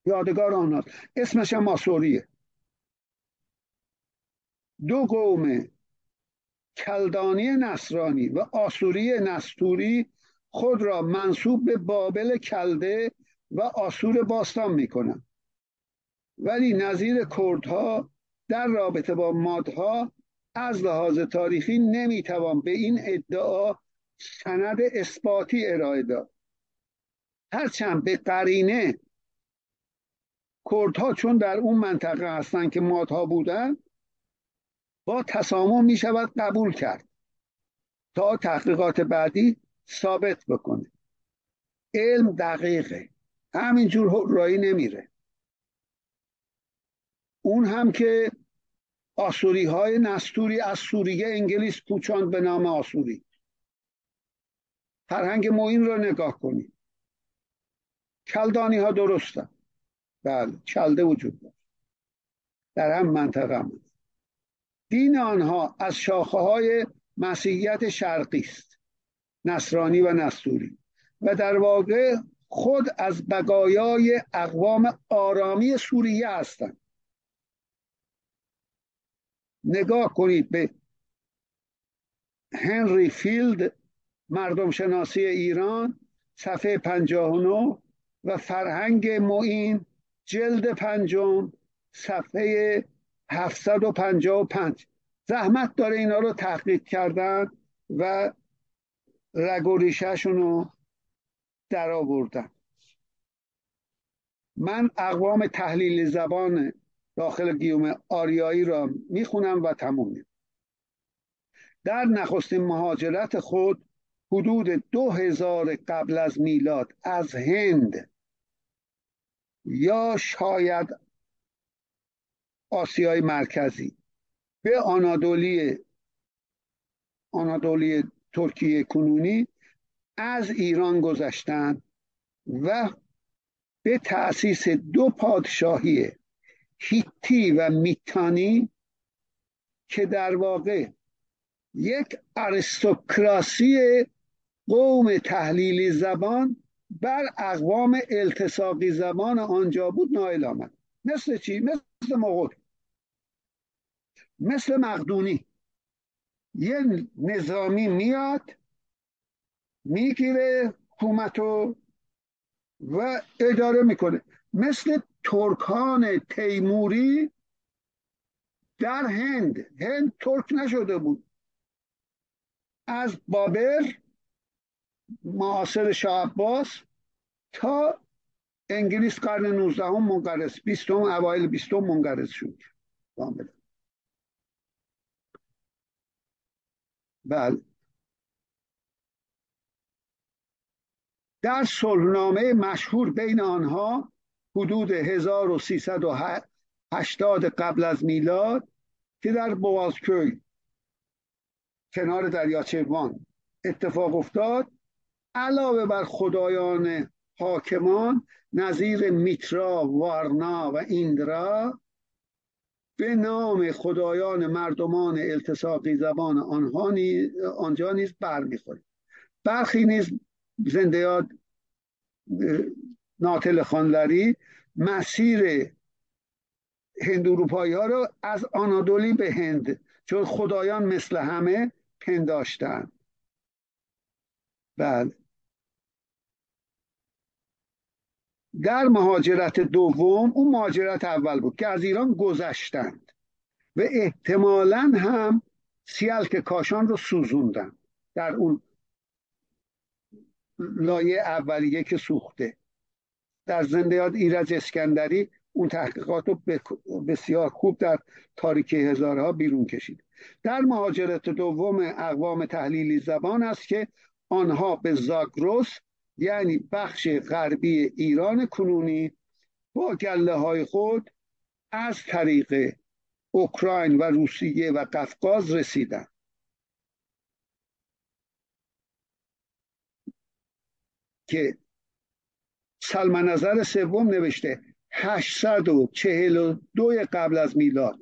یادگار آنهاست. اسمش هم آسوریه. دو قوم کلدانی نصرانی و آسوری نستوری خود را منسوب به بابل کلده و آسور باستان میکنن. ولی نظیر کردها در رابطه با مادها از لحاظ تاریخی نمیتوان به این ادعا سند اثباتی ارائه داد، هرچند به قرینه کردها چون در اون منطقه هستند که مادها بودن با تسامح میشود قبول کرد تا تحقیقات بعدی ثابت بکنه. علم دقیقه، همینجور رایی نمیره. اون هم که آسوری های نستوری از سوریه انگلیس پوچاند به نام آسوری. فرهنگ معین را نگاه کنید، کلدانی ها درستن، بله کلده وجود دارد در هم منطقه هم. دین آنها از شاخه های مسیحیت شرقی است، نصرانی و نستوری، و در واقع خود از بقایای اقوام آرامی سوریه هستند. نگاه کنید به هنری فیلد، مردم شناسی ایران، صفحه پنجاه و نه و فرهنگ معین جلد پنجم صفحه هفتصد و پنجاه و پنج. زحمت داره اینا رو تحقیق کردن و رگ و ریشه‌شون رو در آوردن. من اقوام تحلیل زبان داخل گیوم آریایی را میخونم و تمومیم. در نخستین مهاجرت خود حدود دو هزار قبل از میلاد از هند یا شاید آسیای مرکزی به آنادولی آنادولی ترکیه کنونی از ایران گذشتند و به تأسیس دو پادشاهی هیتی و میتانی که در واقع یک آریستوکراسی قوم تحلیلی زبان بر اقوام التصاقی زبان آنجا بود نائل آمد. مثل چی؟ مثل مغول، مثل مقدونی. یه نظامی میاد میگیره حکومتو و اداره میکنه، مثل ترکان تیموری در هند. هند ترک نشده بود، از بابر معاصر شاه عباس تا انگلیس قرن نوزدهم منقرض، بیستم اوایل بیستم منقرض شد کاملا. بله، در صلحنامه مشهور بین آنها حدود هزار و سیصد و هشتاد قبل از میلاد که در بوازکوی کنار دریاچه وان اتفاق افتاد، علاوه بر خدایان حاکمان نظیر میترا، وارنا و ایندرا به نام خدایان مردمان التصاقی زبان آنها نیز آنجا نیز برمیخورد. برخی نیز زنده یاد ناتل خانلری مسیر هند اروپایی ها رو از آنادولی به هند، چون خدایان مثل همه پنداشتند. بله، در مهاجرت دوم، اون مهاجرت اول بود که از ایران گذشتند و احتمالاً هم سیلک کاشان رو سوزوندن در اون لایه اولیه که سوخته. در زنده یاد ایرج اسکندری اون تحقیقات رو بسیار خوب در تاریخ هزارها بیرون کشید. در مهاجرت دوم اقوام تحلیلی زبان است که آنها به زاگرس یعنی بخش غربی ایران کنونی با گله های خود از طریق اوکراین و روسیه و قفقاز رسیدند. که سلم نظر سوم نوشته هشتصد و چهل و دو قبل از میلاد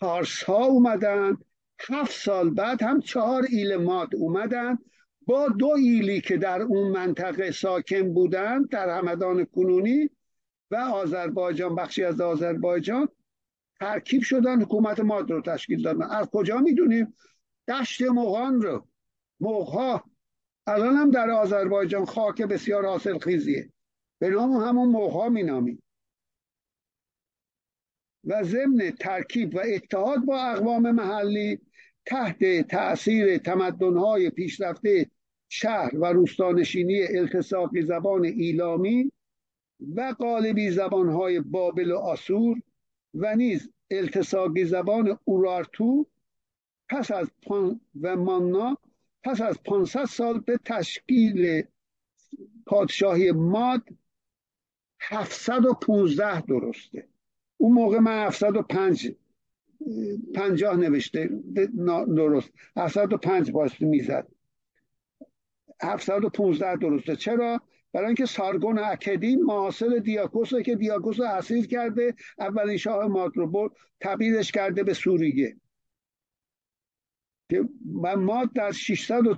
پارس ها اومدن، هفت سال بعد هم چهار ایل ماد اومدن با دو ایلی که در اون منطقه ساکن بودند در همدان کنونی و آذربایجان، بخشی از آذربایجان ترکیب شدن، حکومت ماد رو تشکیل دادن. از کجا میدونیم؟ دشت مغان رو، مغها الان هم در آذربایجان خاک بسیار حاصل خیزیه، به نام همون مغا می نامیم و ضمن ترکیب و اتحاد با اقوام محلی تحت تأثیر تمدن‌های پیشرفته شهر و روستانشینی التصاقی زبان ایلامی و قالبی زبان‌های بابل و آسور و نیز التصاقی زبان اورارتو پس از پان و مانا پس از پانصد سال به تشکیل پادشاهی ماد هفتصد و پانزده درسته. اون موقع من هفتصد و پنج پنجاه نوشته درست، هفتصد و پنج باست میزد، هفتصد و پانزده درسته. چرا؟ برای اینکه سارگون اکدی معاصر دیاکوسه که دیاکوس رو اسیر کرده، اولین شاه ماد رو برد، تبعیدش کرده به سوریه که ماد در ششصد و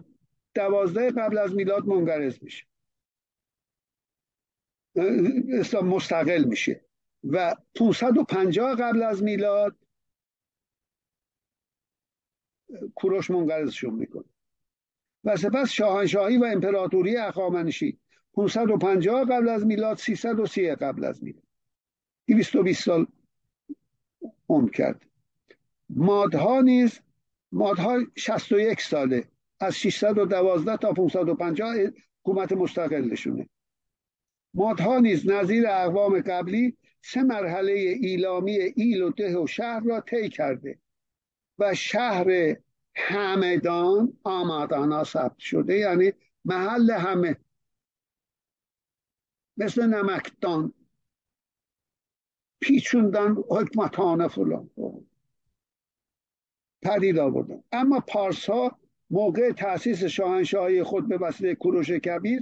دوازده قبل از میلاد منقرض میشه، اسلام مستقل میشه و پانصد و پنجاه قبل از میلاد کوروش منقرضشون میکنه و سپس شاهنشاهی و امپراتوری هخامنشی پانصد و پنجاه قبل از میلاد، سیصد و سی قبل از میلاد، دویست و بیست سال عمر کرد. مادها نیز، مادها شصت و یک ساله، از ششصد و دوازده تا پانصد و پنجاه حکومت مستقلشونه. مادها نیز نظیر اقوام قبلی سه مرحله ایلامی ایل و ده و شهر را طی کرده و شهر همدان آمادانا ثبت شده، یعنی محل همه، مثل نمکدان پیچوندن حکمتانه فلان پدید آوردن. اما پارس ها موقع تأسیس شاهنشاهی خود به وسیله کوروش کبیر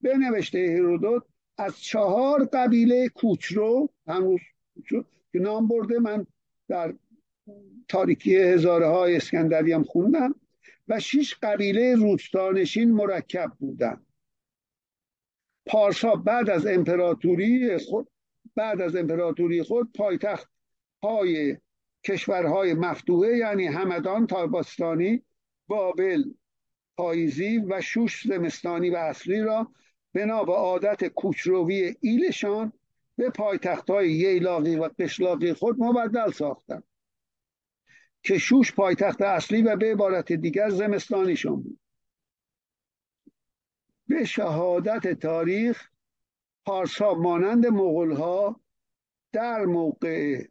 به نوشته هرودوت از چهار قبیله کوچرو هنوز که نام برده، من در تاریکی هزاره های اسکندری هم خوندم، و شش قبیله روستانشین مرکب بودند. پارسا بعد از امپراتوری خود بعد از امپراتوری خود پایتخت های کشورهای مفتوحه یعنی همدان تابستانی، بابل پاییزی و شوش زمستانی و اصلی را بنا به عادت کوچروی ایلشان به پایتخت‌های ییلاقی و قشلاقی خود مبدل ساختند که شوش پایتخت اصلی و به عبارت دیگر زمستانیشان بود. به شهادت تاریخ پارس‌ها مانند مغول‌ها در موقع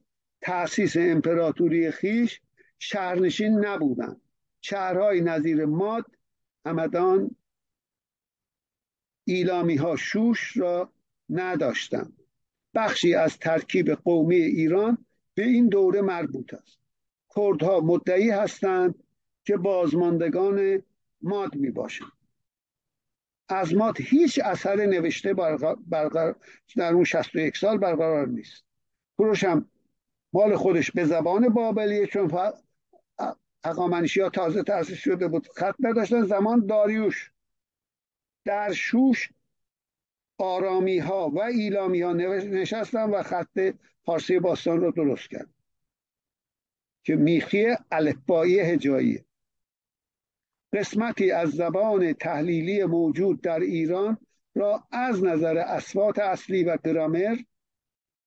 تأسیس امپراتوری خویش شهرنشین نبودند. شهرهای نظیر ماد، همدان، ایلامی‌ها شوش را نداشتند. بخشی از ترکیب قومی ایران به این دوره مربوط است. کردها مدعی هستند که بازماندگان ماد می باشند. از ماد هیچ اثر نوشته برقر... برقر... در اون شصت و یک سال برقرار نیست. کوروش هم مال خودش به زبان بابلیه، چون ف... هخامنشی ها تازه تأسیس شده بود، خط نداشتن. زمان داریوش در شوش آرامی ها و ایلامی ها نشستن و خط پارسی باستان رو درست کرد که میخی الفبایی هجایی. قسمتی از زبان تحلیلی موجود در ایران را از نظر اصوات اصلی و گرامر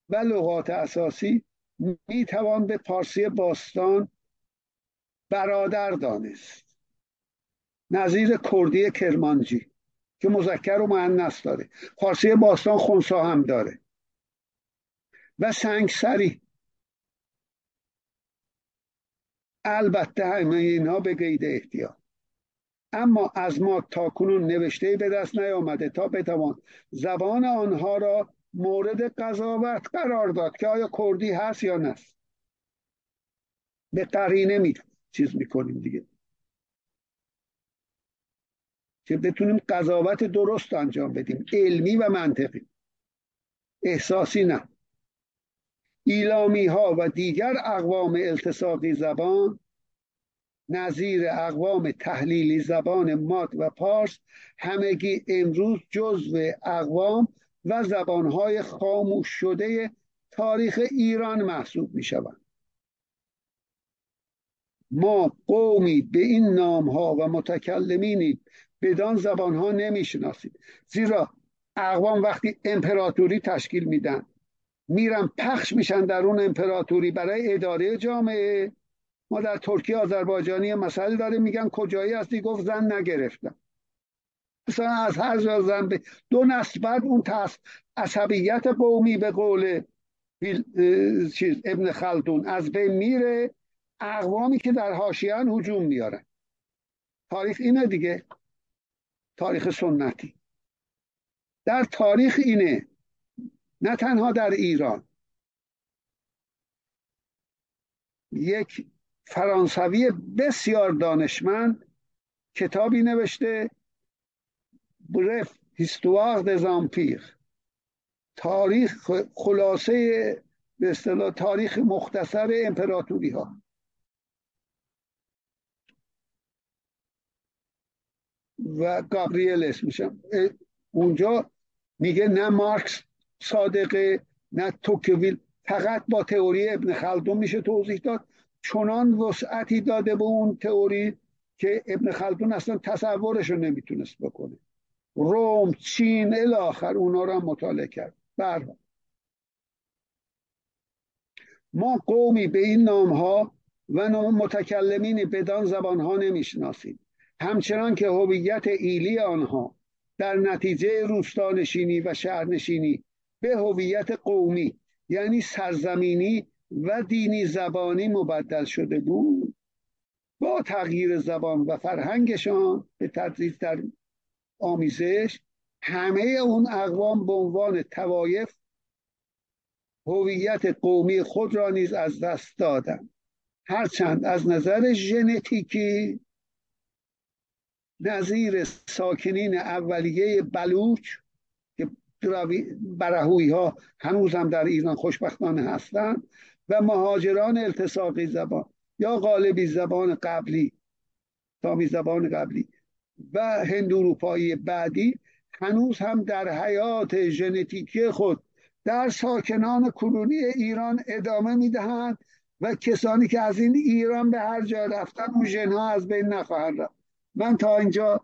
و لغات اساسی میتوان به پارسی باستان برادر دانست، نظیر کردی کرمانجی که مذکر و مؤنث داره. پارسی باستان خنثی هم داره و سنگسری. البته همه اینها به قید احتیاط. اما از ما تاکنون نوشته‌ای به دست نیامده تا بتوان زبان آنها را مورد قضاوت قرار داد که آیا کردی هست یا نه. به قرینه می چیز میکنیم دیگه که بتونیم قضاوت درست انجام بدیم، علمی و منطقی، احساسی نه. ایلامی ها و دیگر اقوام التصاقی زبان نظیر اقوام تحلیلی زبان ماد و پارس همگی امروز جزو اقوام و زبانهای خاموش شده تاریخ ایران محسوب میشوند. ما قومی به این نامها و متکلمینی بدان زبانها نمیشناسیم، زیرا اقوام وقتی امپراتوری تشکیل میدن میرن پخش میشن در اون امپراتوری برای اداره جامعه. ما در ترکیه آذربایجانی مسئله داره، میگن کجایی هستی؟ گفت زن نگرفتم. مثلا از هر جا زن به دو نسل بعد اون عصبیت قومی به قول چیز ابن خلدون از بین میره، اقوامی که در حاشیه‌ان هجوم میارن. تاریخ اینه دیگه، تاریخ سنتی. در تاریخ اینه، نه تنها در ایران. یک فرانسوی بسیار دانشمند کتابی نوشته برف هیستوار دز آمپیر، تاریخ خلاصه به اصطلاح تاریخ مختصر امپراتوری ها. و گابریل اسمشم اونجا میگه نه مارکس صادقه نه توکویل، فقط با تئوری ابن خلدون میشه توضیح داد. چنان وسعتی داده به اون تئوری که ابن خلدون اصلا تصورش رو نمیتونست بکنه. روم، چین، الاخر اونا رو هم مطالعه کرد. برها ما قومی به این نامها و متکلمینی بدان زبانها نمیشناسیم، همچنان که هویت ایلی آنها در نتیجه روستانشینی و شهرنشینی به هویت قومی یعنی سرزمینی و دینی زبانی مبدل شده بود، با تغییر زبان و فرهنگشان به تدریج در آمیزش همه اون اقوام به عنوان توایف هویت قومی خود را نیز از دست دادند، هرچند از نظر ژنتیکی نظیر ساکنین اولیه بلوچ که برهوی ها هنوز هم در ایران خوشبختانه هستند و مهاجران التصاقی زبان یا غالبی زبان قبلی سامی زبان قبلی و هند اروپایی بعدی هنوز هم در حیات ژنتیکی خود در ساکنان کنونی ایران ادامه میدهند و کسانی که از این ایران به هر جا رفتن اون ژنها از بین نخواهند رفت. من تا اینجا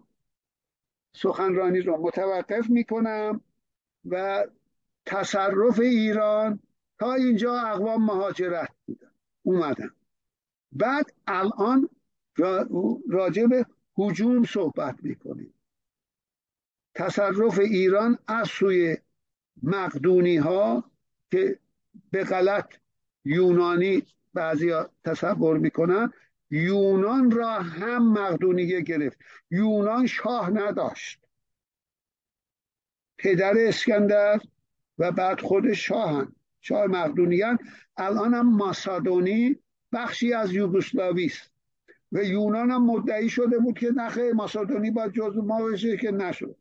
سخنرانی رو متوقف میکنم و تصرف ایران تا اینجا اقوام مهاجرت بودن اومدن، بعد الان راجع به هجوم صحبت میکنیم. تصرف ایران از سوی مقدونی ها که به غلط یونانی بعضی ها تصور میکنن، یونان را هم مقدونیه گرفت. یونان شاه نداشت، پدر اسکندر و بعد خود شاهن، شاه مقدونیان. الان هم ماسادونی بخشی از یوگسلاوی است و یونان هم مدعی شده بود که نخه ماسادونی باید جزو ما بشه که نشد.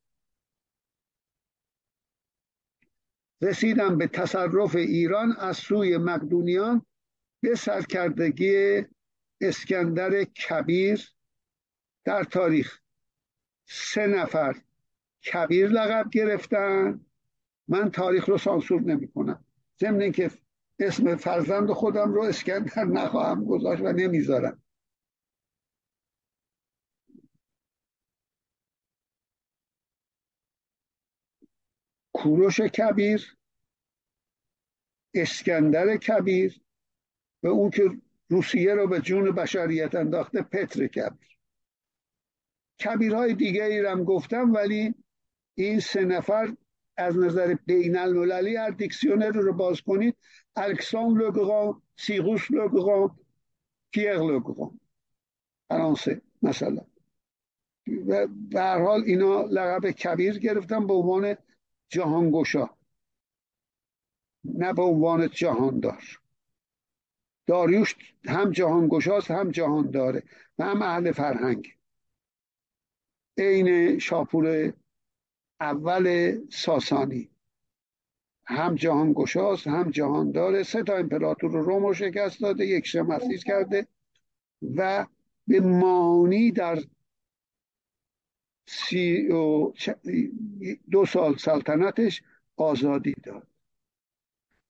رسیدم به تصرف ایران از سوی مقدونیان به سرکردگی اسکندر کبیر. در تاریخ سه نفر کبیر لقب گرفتن. من تاریخ رو سانسور نمی کنم، ضمن اینکه اسم فرزند خودم رو اسکندر نخواهم گذاشت و نمیذارم. کوروش کبیر، اسکندر کبیر و اون که روسیه رو به جون بشریت انداخته پتر کبیر. کبیرهای دیگه ایرم گفتم، ولی این سه نفر از نظر بین المللی هر دیکسیونر رو باز کنید، الکسان لوگران، سیغوس لوگران، پیر لوگران فرانسه مثلا، و به هر حال اینا لقب کبیر گرفتن به عنوان جهانگشا نه به عنوان جهاندار. داریوش هم جهانگشاست هم جهانداره و هم اهل فرهنگ، عین شاپور اول ساسانی، هم جهانگشاست هم جهانداره. سه تا امپراتور روم رو شکست داده، یک شم اسیر کرده و به مانی در سی و دو سال سلطنتش آزادی داد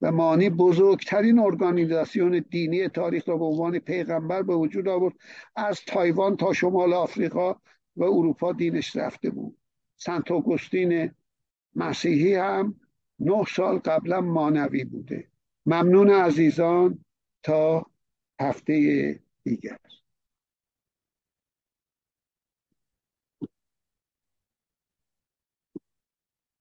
و مانی بزرگترین ارگانیزاسیون دینی تاریخ را به عنوان پیغمبر به وجود آورد. از تایوان تا شمال آفریقا و اروپا دینش رفته بود. سنت اوگوستین مسیحی هم نه سال قبلا مانوی بوده. ممنون عزیزان، تا هفته دیگر.